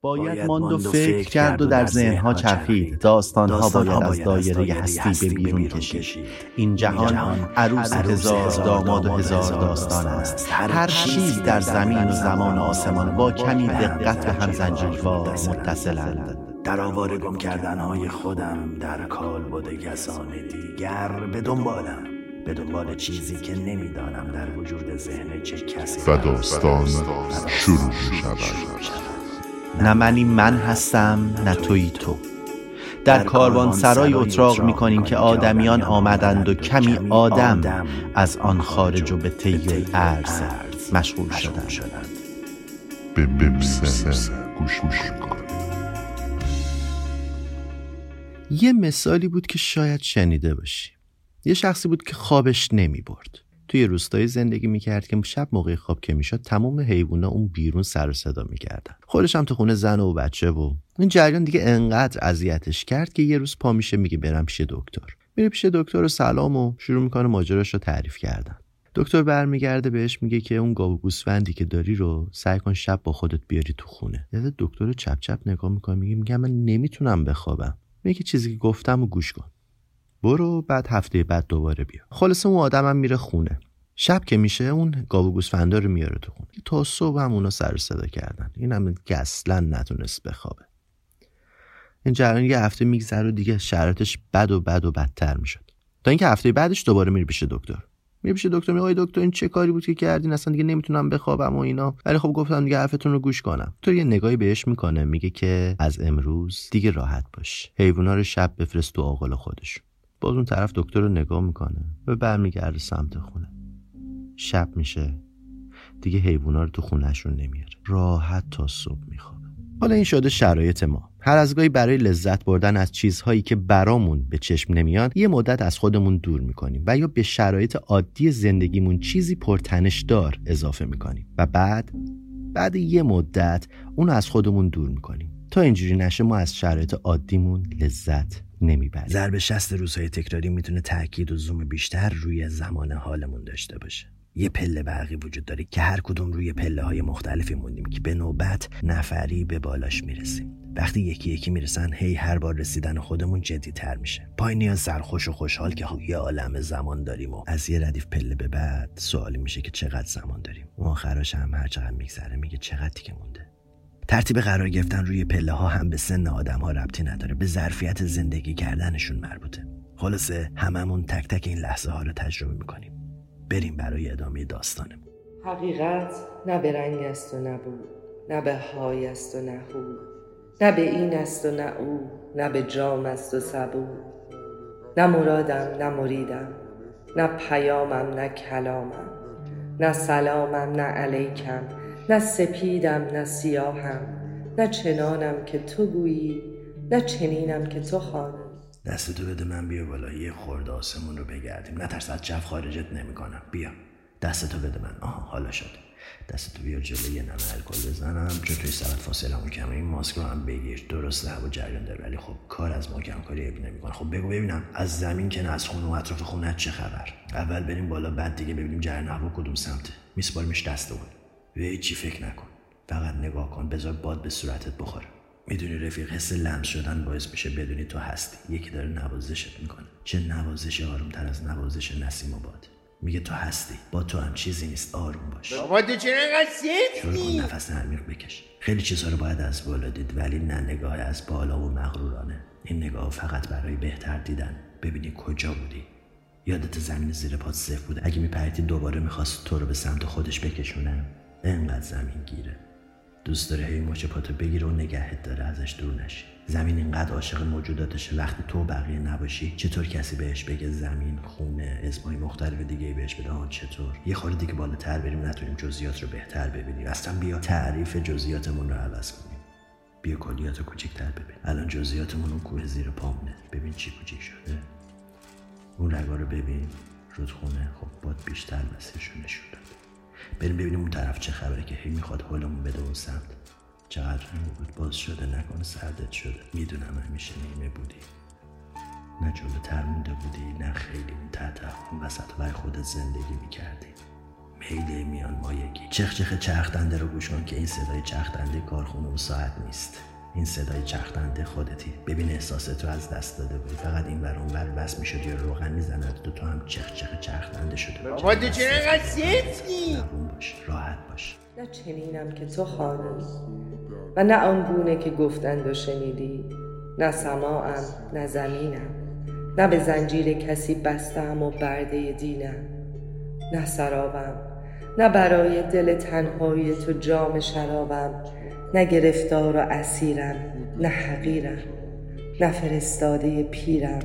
باید ماند و فکر کرد و در ذهنها چرخید. داستانها باید از دایره هستی به بیرون کشید. این جهان عروس هزار داماد و هزار داستان است. هر چیز در زمین و زمان و آسمان با کمی دقت به هم زنجیروار متصلند. در آواره گم کردنهای خودم در کالبد کسان دیگر به دنبال چیزی که نمیدانم در وجود ذهن چه کسی و داستان شروع می‌شود. نه منی من هستم نه تویی تو. در کاروانسرای اتراق می‌کنیم که آدمیان آمدند و کمی آدم از آن خارج و به طی ارز مشغول شدند. به بمسه گوش کن. یه مثالی بود که شاید شنیده باشی. یه شخصی بود که خوابش نمی برد. توی روستایی زندگی میکرد که شب موقع خواب که میشد تمام حیوونا اون بیرون سر و صدا میکردن. خودش هم تو خونه زن و بچه و این جریان دیگه انقدر اذیتش کرد که یه روز پا میشه میگه برم پیش دکتر. میره پیش دکتر و سلام و شروع میکنه ماجراش رو تعریف کردن. دکتر برمیگرده بهش میگه که اون گاو گوسفندی که داری رو سعی کن شب با خودت بیاری تو خونه. یاد دکتر چپ چپ نگاه میکنه میگه من نمیتونم بخوابم. میگه چیزی که گفتمو گوش کن. برو بعد هفته بعد دوباره بیا. خلاصه اون آدمم میره خونه. شب که میشه اون گاو گوسفندا رو میاره تو خونه. تا صبح هم اونا سر صدا کردن. اینم که اصلا نتونست بخوابه. این جریان یه هفته میگذره و دیگه شرایطش بد و بدتر میشد. تا اینکه هفته بعدش دوباره میره پیش دکتر. میگه آقای دکتر این چه کاری بود که کردین؟ اصلا دیگه نمیتونم بخوابم و اینا. ولی خب گفتم دیگه حرفتون رو گوش کنم. تو یه نگاهی بهش میکنه میگه که از امروز دیگه راحت باش. حیونا رو شب بفرست تو آغل خودش. باز اون طرف دکتر رو نگاه میکنه و برمیگرده سمت خونه. شب میشه دیگه حیونا رو تو خونهشون نمیاره، راحت تا صبح میخوابه. حالا این شده شرایط ما. هر از گاهی برای لذت بردن از چیزهایی که برامون به چشم نمیان یه مدت از خودمون دور میکنیم و یا به شرایط عادی زندگیمون چیزی پرتنشدار اضافه میکنیم و بعد یه مدت اون از خودمون دور میکنیم تا اینجوری نشه ما از شرایط عادیمون لذت نمیبره. ضرب شست روزهای تکراری میتونه تاکید و زوم بیشتر روی زمان حالمون داشته باشه. یه پله برقی وجود داره که هر کدوم روی پله‌های مختلفی موندیم که به نوبت نفری به بالاش میرسیم. وقتی یکی یکی میرسن هر بار رسیدن خودمون جدی‌تر میشه. پایینیا سرخوش و خوشحال که یه عالمه زمان داریم و از یه ردیف پله به بعد سوالی میشه که چقدر زمان داریم. اون آخرش هم هر چقدر میگذره میگه چقدر دیگه مونده. ترتیب قرار گرفتن روی پله ها هم به سن آدم ها ربطی نداره، به ظرفیت زندگی کردنشون مربوطه. خلاصه هممون تک تک این لحظه ها رو تجربه میکنیم. بریم برای ادامه داستانم. حقیقت نه به رنگ است و نه بود، نه به های است و نه خود، نه به این است و نه او، نه به جام است و سبو، نه مرادم نه مریدم، نه پیامم نه کلامم، نه سلامم نه علیکم، نه سپیدم نه سیاهم، نه چنانم که تو گویی، نه چنینم که تو خوانی. دست تو بده من بیا بالا یه خورده آسمون رو بگردیم. نترس از جف خارجت نمی کنم. بیا دست تو بده من. آها حالا شد. دست تو بیار جلوی یه نمه الکل بزنم چون توی سرعت فاصله همون کمه. این ماسک رو هم بگیر. درسته هوا جریان داره ولی خب کار از ما کمکاری اب نمی کنه. خب بگو ببینم از زمین که نه از خونه و اطراف خونه چه خبر. اول بریم بالا بعد دیگه ببینیم جریان هوا کدوم سمته. میسپاریمش دستمون. هیچی فکر نکن، فقط نگاه کن، بذار باد به صورتت بخوره. میدونی رفیق، حس لمس شدن باعث میشه بدونی تو هستی. یکی داره نوازشت میکنه، چه نوازشی آرومتر از نوازش نسیم و باد. میگه تو هستی، با تو هم چیزی نیست، آروم باش. بابا تو چرا انقدر سفتی؟ نفس عمیق بکش. خیلی چیزا رو باید از بالا دید ولی نه نگاه از بالا و مغرورانه. این نگاه فقط برای بهتر دیدن، ببینی کجا بودی. یادت زمین زیر پات صفر بود، اگه میپریدی دوباره میخواست تو رو به سمت خودش بکشونه. انقدر زمین گیره، دوست داره هی مچ پاتو بگیره و نگهت داره، ازش دور نشی. زمین اینقدر عاشق موجوداتشه، وقتی تو بقیه نباشی چطور کسی بهش بگه زمین، خونه، اسمای مختلف دیگه بهش بده؟ آن چطور یه خورده دیگه بالاتر بریم، نتونیم جزئیات رو بهتر ببینیم؟ اصلا بیا تعریف جزئیاتمون رو عوض کنیم، بیا کلیاتو کوچیک‌تر ببین. الان جزئیاتمون اون کوه زیر پامونه، ببین چی کوچیک شده. اون رگا رو ببین، رودخونه، خب باد بیشتر مسیرشو نشون داد. بریم ببینیم اون طرف چه خبره که هی میخواد حالمون بده اون سمت. چقدر بود باز شده، نکنه سردت شده. میدونم همیشه نیمه بودی، نه جلوتر مونده بودی نه خیلی اون ته اون وسط، برای خودت زندگی میکردی. پیله میان ما یکی. چخچخ چرخدنده رو گوش کن که این صدای چرخدنده کارخونه و ساعت نیست. این صدای چرخدنده خودتی. ببین احساست رو از دست داده بود. فقط این ور اون ور وصل می‌شد یا روغن می‌زند. دو تا هم چخچخ چرخدنده شده. بابا تو چرا انقدر سفتی؟ باش، راحت باش. نه چنینم که تو خوانی و نه آنگونه که گفتند و شنیدی. نه سماعم، نه زمینم. نه به زنجیر کسی بستم و برده دینم. نه سرابم، نه برای دل تنهای تو جام شرابم، نه گرفتار و اسیرم، نه حقیرم، نه فرستاده پیرم،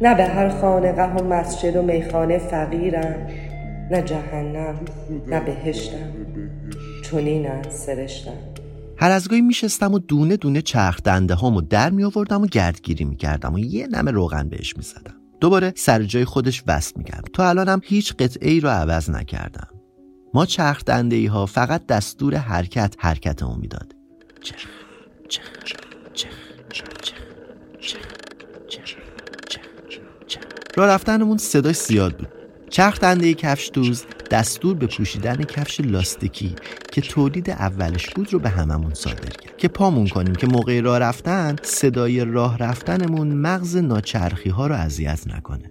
نه به هر خانقه و مسجد و میخانه فقیرم، نه جهنم، نه بهشتم، چنینم سرشتم. هر از گاهی میشستم و دونه دونه چرخ دنده هامو در می آوردم و گردگیری می کردم و یه نمه روغن بهش می زدم. دوباره سر جای خودش وست می گم. تا الانم هیچ قطعی رو عوض نکردم. ما چرخ دنده‌ای ها فقط دستور حرکت اون می داد. چرخ چرخ چرخ چرخ چرخ چرخ چرخ. راه رفتنمون صدای زیاد بود. چرخ دنده‌ی کفش دوز دستور به پوشیدن کفش لاستیکی که تولید اولش بود رو به هممون صادر کرد که پامون کنیم که موقع راه رفتن صدای راه رفتنمون مغز ناچرخی ها رو اذیت نکنه.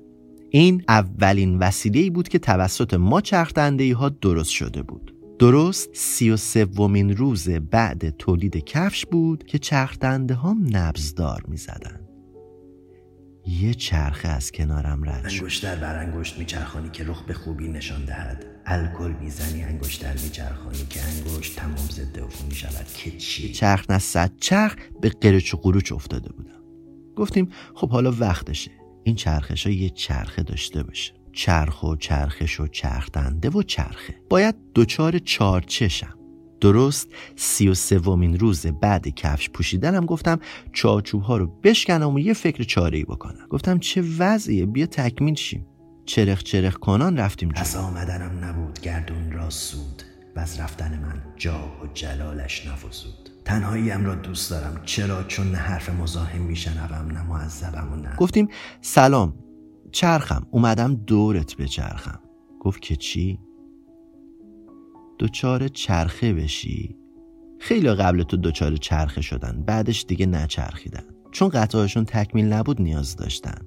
این اولین وسیله‌ای بود که توسط ما چرخ دنده‌ای ها درست شده بود. درست 33مین روز بعد تولید کفش بود که چرخ دنده ها نبضدار می‌زدن. یه چرخه از کنارم رد شد. انگشتر بر انگشت میچرخانی که رخ به خوبی نشان دهد. الکل میزنی انگشتر میچرخانی که انگشت تمام ضد عفونی میشود. که چی؟ چرخ نه صد چرخ به قرچ و قروچ افتاده بودم. گفتیم خب حالا وقتشه این چرخشا یه چرخه داشته باشه. چرخ و چرخش و چرخ دنده و چرخه. باید دوچار چارچشم. درست 33مین روز بعد کفش پوشیدنم گفتم چارچوب‌ها رو بشکنم و یه فکر چاره‌ای بکنم. گفتم چه وضعیه، بیا تکمیل شیم. چرخ چرخ کنان رفتیم جلو. از آمدنم نبود گردون را سود و از رفتن من جا و جلالش نفزود. تنهاییم را دوست دارم، چرا؟ چون نه حرف مزاحم میشنوم نه معذبم و نه. گفتیم سلام چرخم، اومدم دورت بچرخم. گفت که چی؟ دوچار چرخه بشی؟ خیلی قبل تو دوچار چرخه شدن، بعدش دیگه نچرخیدن، چون قطعهاشون تکمیل نبود نیاز داشتن.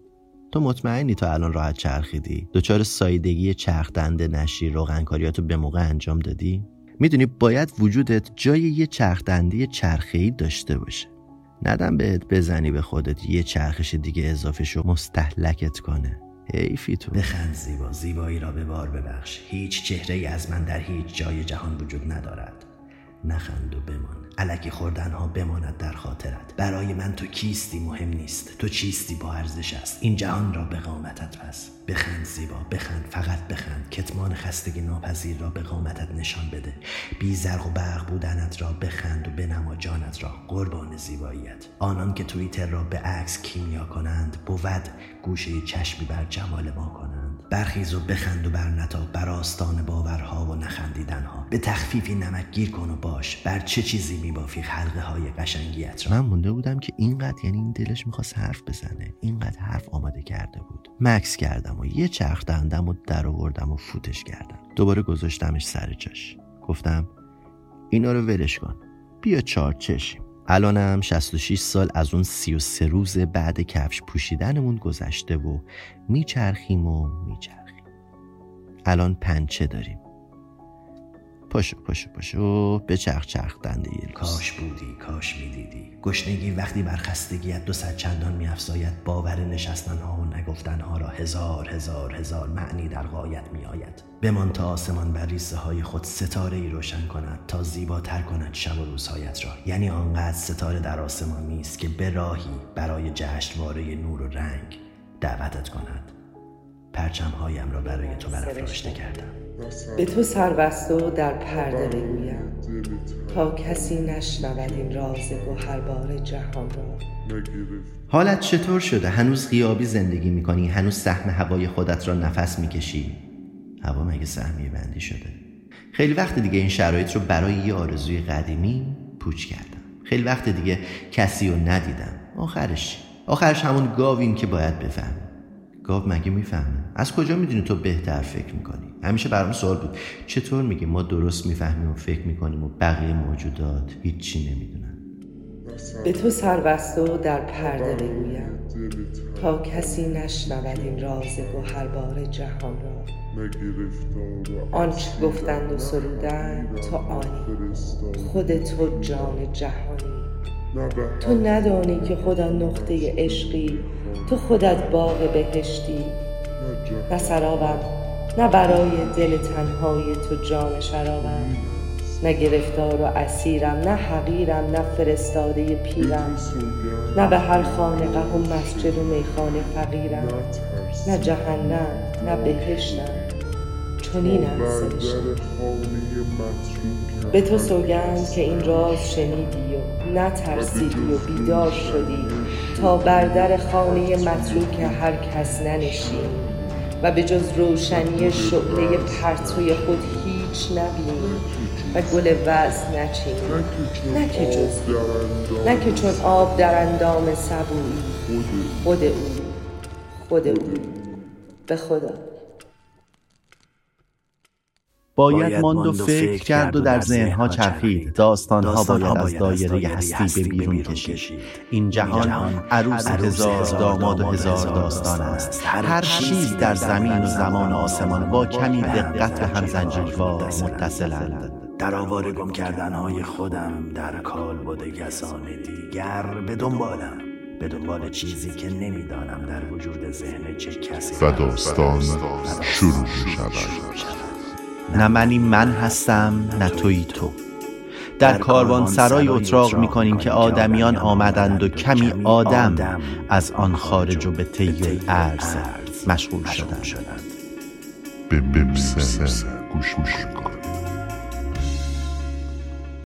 تو مطمئنی تا الان راحت چرخیدی؟ دوچار سایدگی چرخ دنده نشی؟ روغنکاریاتو به موقع انجام دادی؟ میدونی باید وجودت جای یه چرخ دنده چرخه‌ای داشته باشه، ندم بهت بزنی به خودت یه چرخش دیگه اضافه‌شو مستهلکت کنه. حیفی تو. بخند زیبا، زیبایی را به بار ببخش. هیچ چهره‌ای از من در هیچ جای جهان وجود ندارد. نخند و بمان، الکی خوردنها بماند در خاطرت. برای من تو کیستی مهم نیست، تو چیستی با ارزش است. این جهان را به قامتت بس. بخند زیبا، بخند، فقط بخند. کتمان خستگی ناپذیر را به قامتت نشان بده. بی زرق و برق بودنت را بخند و بنما جانت را قربان زیباییت. آنان که توییتر را به عکس کیمیا کنند بود گوشه چشمی بر جمال ما کنند. برخیز و بخند و برنتاب بر آستان باورها و نخندیدنها. به تخفیفی نمکگیر کن و باش. بر چه چیزی میبافی خلقه های قشنگیت را؟ من مونده بودم که اینقدر، یعنی این دلش میخواست حرف بزنه، اینقدر حرف آماده کرده بود. مکس کردم و یه چرخ دندم و در آوردم و فوتش کردم. دوباره گذاشتمش سر جاش. گفتم اینا رو ولش کن، بیا چارچشیم. الانم 66 سال از اون 33 روز بعد کفش پوشیدنمون گذشته و میچرخیم و میچرخیم. الان پنچه داریم. پاشو پاشو پاشو به چرخ چرخ دنده. کاش بودی، کاش میدیدی. گشنگی وقتی بر خستگیت 200 چندان میافزاید، باور نشستن ها و نگفتن ها را هزار هزار هزار معنی در غایت میآید. بمان تا آسمان بر ریسه های خود ستاره ای روشن کند، تا زیباتر کند شب و روزهایت را. یعنی آنقدر ستاره در آسمان نیست که به راهی برای جشنواره نور و رنگ دعوتت کند. پرچمهایم را برای تو برافراشته کردم. به تو سربسته و در پرده بگویم، تا کسی نشنود این راز گوهربار جهان را. حالت چطور شده؟ هنوز غیابی زندگی میکنی؟ هنوز سهم هوای خودت را نفس میکشی؟ هوا مگه سهمیه بندی شده؟ خیلی وقت دیگه این شرایط رو برای یه آرزوی قدیمی پوچ کردم. خیلی وقت دیگه کسی رو ندیدم. آخرش همون گاویم که باید بفهم. گاو مگه میفهمه؟ از کجا میدونی تو بهتر فکر میکنی؟ همیشه برام سوال بود چطور میگه ما درست میفهمیم و فکر میکنیم و بقیه موجودات هیچی نمیدونن؟ به تو سربست و در پرده بگویم تا کسی نشنود این راز گوهربار جهان را. آنچه گفتند و سرودند تو آنی، خود تو جان جهانی. تو ندانی که خدا نقطه عشقی، تو خودت باغ بهشتی. نه سرابم، نه برای دل تنهای تو جام شرابم. نه گرفتار و اسیرم، نه حقیرم، نه فرستاده پیرم. نه به هر خانقه و مسجد و میخانه فقیرم. نه جهنم، نه بهشتم، چنین است نوشتم. به تو سوگند که این راز شنیدی و نترسیدی و بیدار شدی تا بر در خانه متروک هر کس ننشینی و به جز روشنی شعله پرتوی خود هیچ نبینی و گل وزن نچینی. نه که چون آب در اندام سبویی، خود او به خدا باید ماند و فکر کرد و در ذهنها چرخید. داستانها باید از دایره هستی به بیرون کشید. این جهان عروس هزار داماد و هزار داستان است. هر چیز در زمین و زمان و آسمان با کمی دقت به هم زنجیروار متصلند. در آواره گم کردنهای خودم در کالبد کسان دیگر به دنبال چیزی که نمیدانم در وجود ذهن چه کسی. و داستان شروع می‌شود. نه منی من هستم، نه تویی تو. در کاروانسرای اتراق می‌کنیم که آدمیان آمدند و کمی آدم از آن خارج و به طی ارض مشغول شدند. به بمسه گوش